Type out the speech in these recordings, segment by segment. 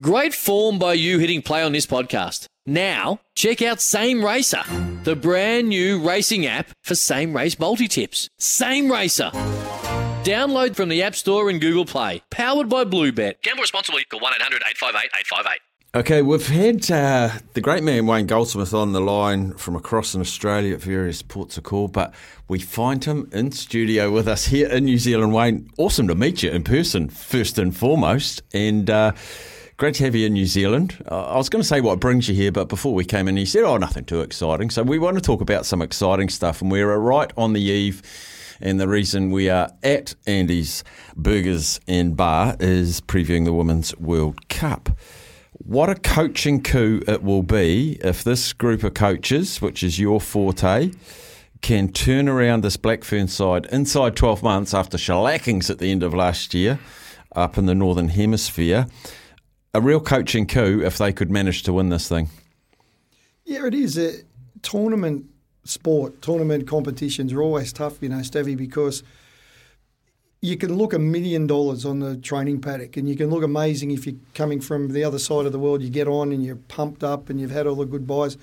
Great form by you hitting play on this podcast. Now, check out Same Racer, the brand new racing app for same race multi-tips. Same Racer. Download from the App Store and Google Play. Powered by Bluebet. Gamble responsibly. Call 1-800-858-858. Okay, we've had the great man Wayne Goldsmith on the line from across in Australia at various ports of call, but we find him in studio with us here in New Zealand. Wayne, awesome to meet you in person, first and foremost. And... great to have you in New Zealand. I was going to say what brings you here, but before we came in, you said, nothing too exciting. So we want to talk about some exciting stuff, and we're right on the eve. And the reason we are at Andy's Burgers and Bar is previewing the Women's World Cup. What a coaching coup it will be if this group of coaches, which is your forte, can turn around this Black Fern side inside 12 months after shellackings at the end of last year up in the Northern Hemisphere. A real coaching coup if they could manage to win this thing. Yeah, it is. A tournament sport, tournament competitions are always tough, Staffy, because you can look $1 million on the training paddock and you can look amazing if you're coming from the other side of the world. You get on and you're pumped up and you've had all the good buys.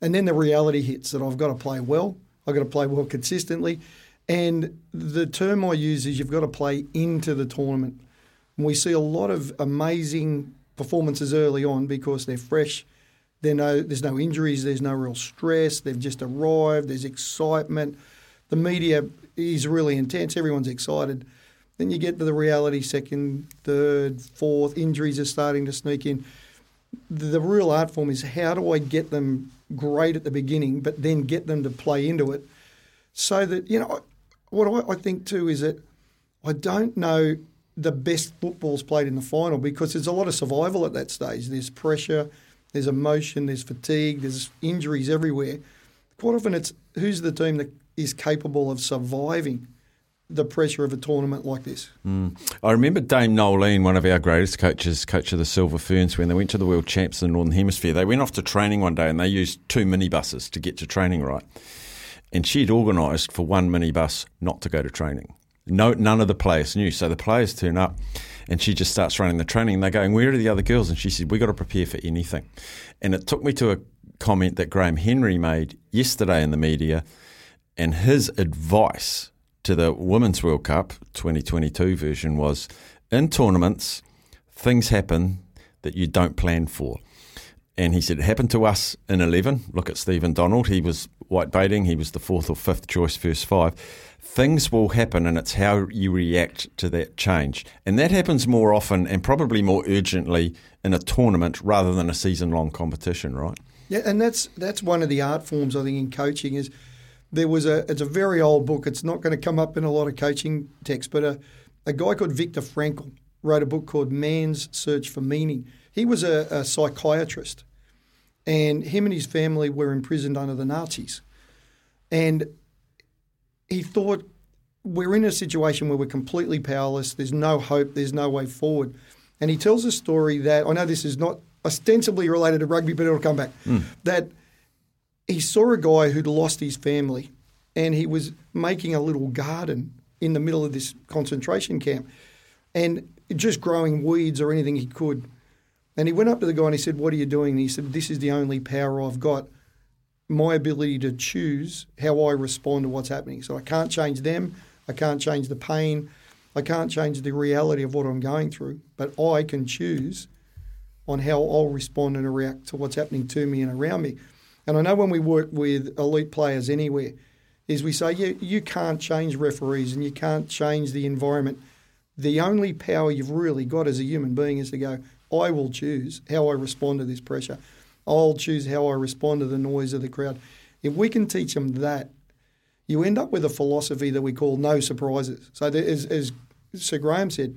And then the reality hits that I've got to play well. I've got to play well consistently. And the term I use is you've got to play into the tournament. And we see a lot of amazing performances early on because they're fresh. There's no injuries. There's no real stress. They've just arrived. There's excitement. The media is really intense. Everyone's excited. Then you get to the reality, second, third, fourth. Injuries are starting to sneak in. The real art form is how do I get them great at the beginning but then get them to play into it so that, what I think too is that I don't know – the best football's played in the final because there's a lot of survival at that stage. There's pressure, there's emotion, there's fatigue, there's injuries everywhere. Quite often it's who's the team that is capable of surviving the pressure of a tournament like this. I remember Dame Nolene, one of our greatest coaches, coach of the Silver Ferns, when they went to the World Champs in the Northern Hemisphere, they went off to training one day and they used 2 minibuses to get to training, right? And she'd organised for 1 minibus not to go to training. No, none of the players knew. So the players turn up and she just starts running the training. And they're going, where are the other girls? And she said, we've got to prepare for anything. And it took me to a comment that Graham Henry made yesterday in the media, and his advice to the Women's World Cup 2022 version was, in tournaments, things happen that you don't plan for. And he said, it happened to us in 11. Look at Stephen Donald. He was whitebaiting. He was the 4th or 5th choice, first 5. Things will happen, and it's how you react to that change. And that happens more often and probably more urgently in a tournament rather than a season-long competition, right? Yeah, and that's one of the art forms, I think, in coaching is it's a very old book. It's not going to come up in a lot of coaching texts, but a guy called Viktor Frankl wrote a book called Man's Search for Meaning. He was a psychiatrist, and him and his family were imprisoned under the Nazis. And he thought, we're in a situation where we're completely powerless. There's no hope. There's no way forward. And he tells a story that, I know this is not ostensibly related to rugby, but it'll come back, that he saw a guy who'd lost his family, and he was making a little garden in the middle of this concentration camp and just growing weeds or anything he could. And he went up to the guy and he said, what are you doing? And he said, this is the only power I've got, my ability to choose how I respond to what's happening. So I can't change them. I can't change the pain. I can't change the reality of what I'm going through. But I can choose on how I'll respond and react to what's happening to me and around me. And I know when we work with elite players anywhere is we say, yeah, you can't change referees and you can't change the environment. The only power you've really got as a human being is to go, I will choose how I respond to this pressure. I'll choose how I respond to the noise of the crowd. If we can teach them that, you end up with a philosophy that we call no surprises. So as Sir Graham said,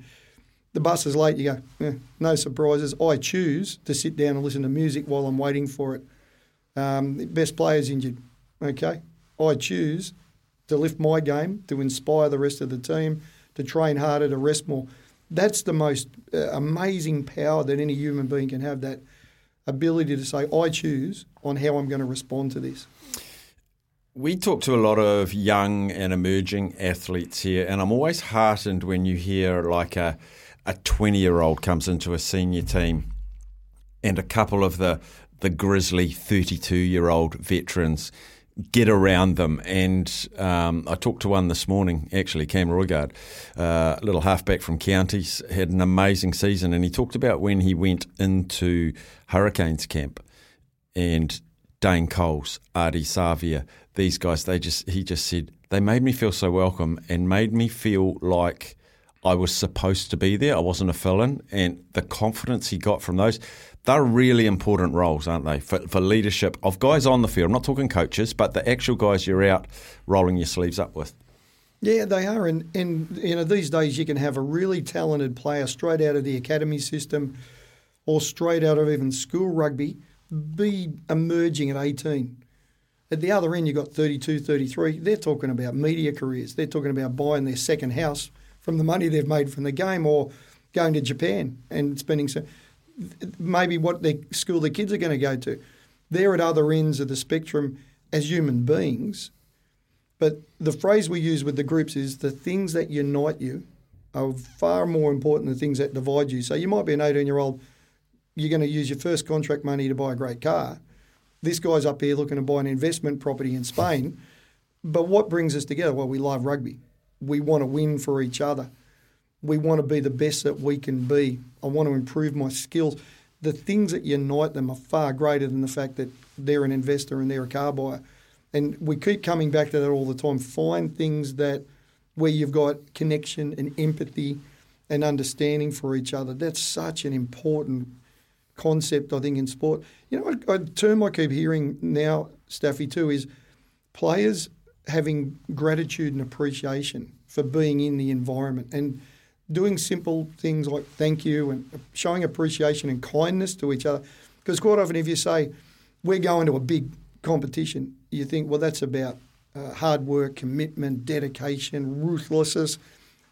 the bus is late, you go, yeah, no surprises. I choose to sit down and listen to music while I'm waiting for it. The best player's injured, okay? I choose to lift my game, to inspire the rest of the team, to train harder, to rest more. That's the most amazing power that any human being can have, that ability to say, I choose on how I'm going to respond to this. We talk to a lot of young and emerging athletes here, and I'm always heartened when you hear like a 20-year-old comes into a senior team and a couple of the grizzly 32-year-old veterans get around them. And I talked to one this morning, actually, Cam Roygaard, a little halfback from Counties, had an amazing season. And he talked about when he went into Hurricanes camp and Dane Coles, Ardie Savia, these guys, he just said, they made me feel so welcome and made me feel like I was supposed to be there. I wasn't a fill-in. And the confidence he got from those, they're really important roles, aren't they, for leadership of guys on the field. I'm not talking coaches, but the actual guys you're out rolling your sleeves up with. Yeah, they are. And you know, these days you can have a really talented player straight out of the academy system or straight out of even school rugby be emerging at 18. At the other end, you've got 32, 33. They're talking about media careers. They're talking about buying their second house from the money they've made from the game, or going to Japan and spending maybe what their school their kids are going to go to. They're at other ends of the spectrum as human beings. But the phrase we use with the groups is the things that unite you are far more important than things that divide you. So you might be an 18-year-old, you're going to use your first contract money to buy a great car. This guy's up here looking to buy an investment property in Spain. But what brings us together? Well, we love rugby. We want to win for each other. We want to be the best that we can be. I want to improve my skills. The things that unite them are far greater than the fact that they're an investor and they're a car buyer. And we keep coming back to that all the time. Find things that where you've got connection and empathy and understanding for each other. That's such an important concept, I think, in sport. You know, a term I keep hearing now, Staffy, too, is players having gratitude and appreciation for being in the environment, and doing simple things like thank you and showing appreciation and kindness to each other. Because quite often if you say, we're going to a big competition, you think, well, that's about hard work, commitment, dedication, ruthlessness.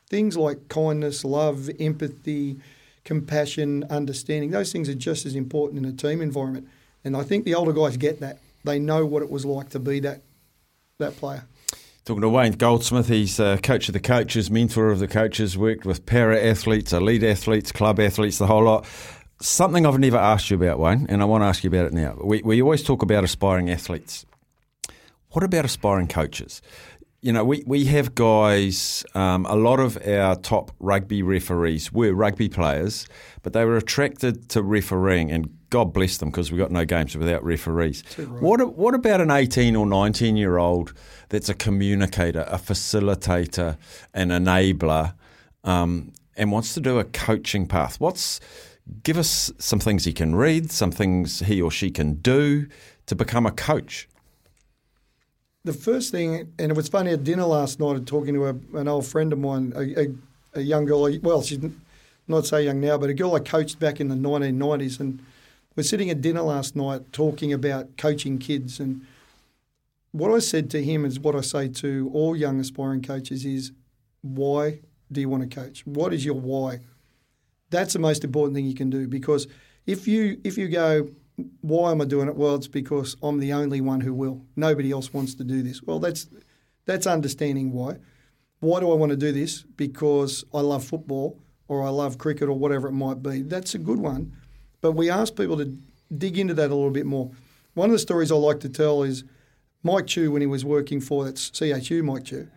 Things like kindness, love, empathy, compassion, understanding, those things are just as important in a team environment. And I think the older guys get that. They know what it was like to be that player. Talking to Wayne Goldsmith, he's coach of the coaches, mentor of the coaches, worked with para-athletes, elite athletes, club athletes, the whole lot. Something I've never asked you about, Wayne, and I want to ask you about it now. We always talk about aspiring athletes. What about aspiring coaches? You know, we have guys, a lot of our top rugby referees were rugby players, but they were attracted to refereeing, and God bless them, because we've got no games without referees. Right. What about an 18 or 19-year-old that's a communicator, a facilitator, an enabler, and wants to do a coaching path? Give us some things he can read, some things he or she can do to become a coach. The first thing, and it was funny at dinner last night, I'm talking to an old friend of mine, a young girl. Well, she's not so young now, but a girl I coached back in the 1990s. And we're sitting at dinner last night talking about coaching kids. And what I said to him is what I say to all young aspiring coaches is, why do you want to coach? What is your why? That's the most important thing you can do, because if you go, why am I doing it? Well, it's because I'm the only one who will. Nobody else wants to do this. Well, that's understanding why. Why do I want to do this? Because I love football, or I love cricket, or whatever it might be. That's a good one. But we ask people to dig into that a little bit more. One of the stories I like to tell is Mike Chu, when he was working for, that's CHU Mike Chu,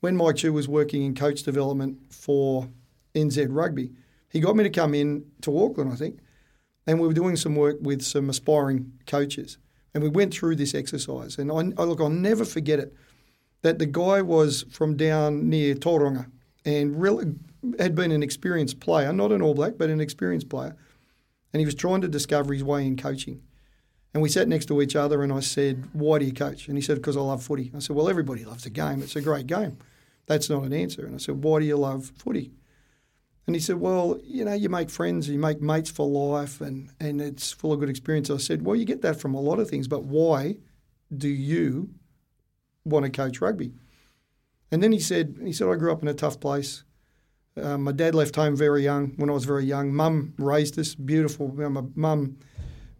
when Mike Chu was working in coach development for NZ Rugby, he got me to come in to Auckland, I think, and we were doing some work with some aspiring coaches. And we went through this exercise. And I'll never forget it, that the guy was from down near Tauranga and really had been an experienced player, not an All Black, but an experienced player. And he was trying to discover his way in coaching. And we sat next to each other and I said, why do you coach? And he said, because I love footy. I said, well, everybody loves the game. It's a great game. That's not an answer. And I said, why do you love footy? And he said, well, you know, you make friends, you make mates for life, and it's full of good experience. I said, well, you get that from a lot of things, but why do you want to coach rugby? And then he said, I grew up in a tough place. My dad left home very young, when I was very young. Mum raised us, beautiful. My mum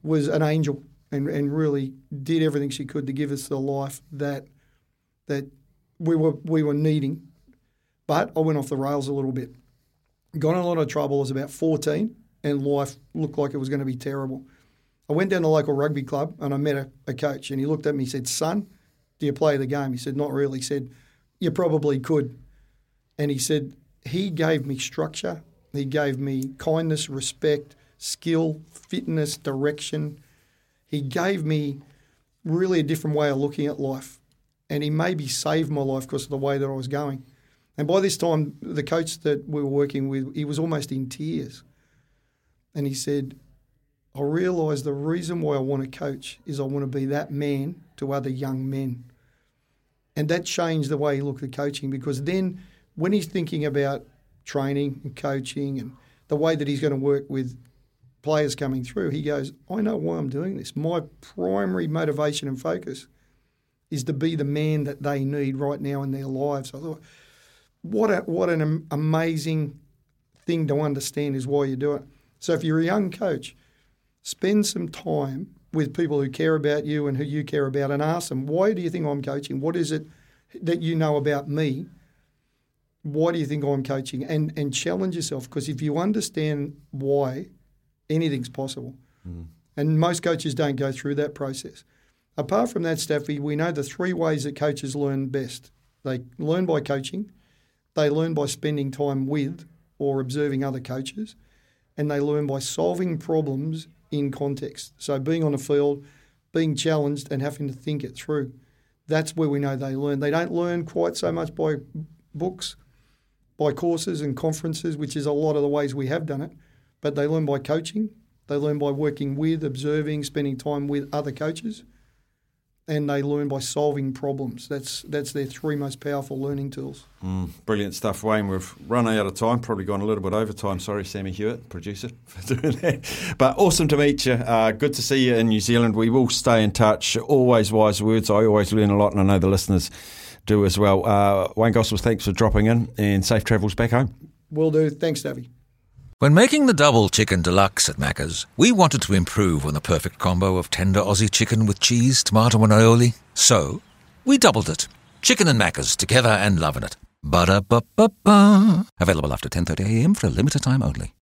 was an angel and really did everything she could to give us the life that we were needing. But I went off the rails a little bit. Got in a lot of trouble. I was about 14 and life looked like it was going to be terrible. I went down to the local rugby club and I met a coach, and he looked at me and said, son, do you play the game? He said, not really. He said, you probably could. And he said, he gave me structure. He gave me kindness, respect, skill, fitness, direction. He gave me really a different way of looking at life. And he maybe saved my life because of the way that I was going. And by this time, the coach that we were working with, he was almost in tears. And he said, I realised the reason why I want to coach is I want to be that man to other young men. And that changed the way he looked at coaching, because then when he's thinking about training and coaching and the way that he's going to work with players coming through, he goes, I know why I'm doing this. My primary motivation and focus is to be the man that they need right now in their lives. I thought, What an amazing thing to understand is why you do it. So if you're a young coach, spend some time with people who care about you and who you care about, and ask them, why do you think I'm coaching? What is it that you know about me? Why do you think I'm coaching? And challenge yourself, because if you understand why, anything's possible. Mm. And most coaches don't go through that process. Apart from that, Staffy, we know the three ways that coaches learn best. They learn by coaching. They learn by spending time with or observing other coaches, and they learn by solving problems in context. So being on the field, being challenged and having to think it through. That's where we know they learn. They don't learn quite so much by books, by courses and conferences, which is a lot of the ways we have done it, but they learn by coaching. They learn by working with, observing, spending time with other coaches, and they learn by solving problems. That's their three most powerful learning tools. Brilliant stuff, Wayne. We've run out of time, probably gone a little bit over time. Sorry, Sammy Hewitt, producer, for doing that. But awesome to meet you. Good to see you in New Zealand. We will stay in touch. Always wise words. I always learn a lot, and I know the listeners do as well. Wayne Goldsmith, thanks for dropping in, and safe travels back home. Will do. Thanks, Davey. When making the double chicken deluxe at Macca's, we wanted to improve on the perfect combo of tender Aussie chicken with cheese, tomato and aioli. So, we doubled it. Chicken and Macca's, together and loving it. Ba-da-ba-ba-ba. Available after 10:30am for a limited time only.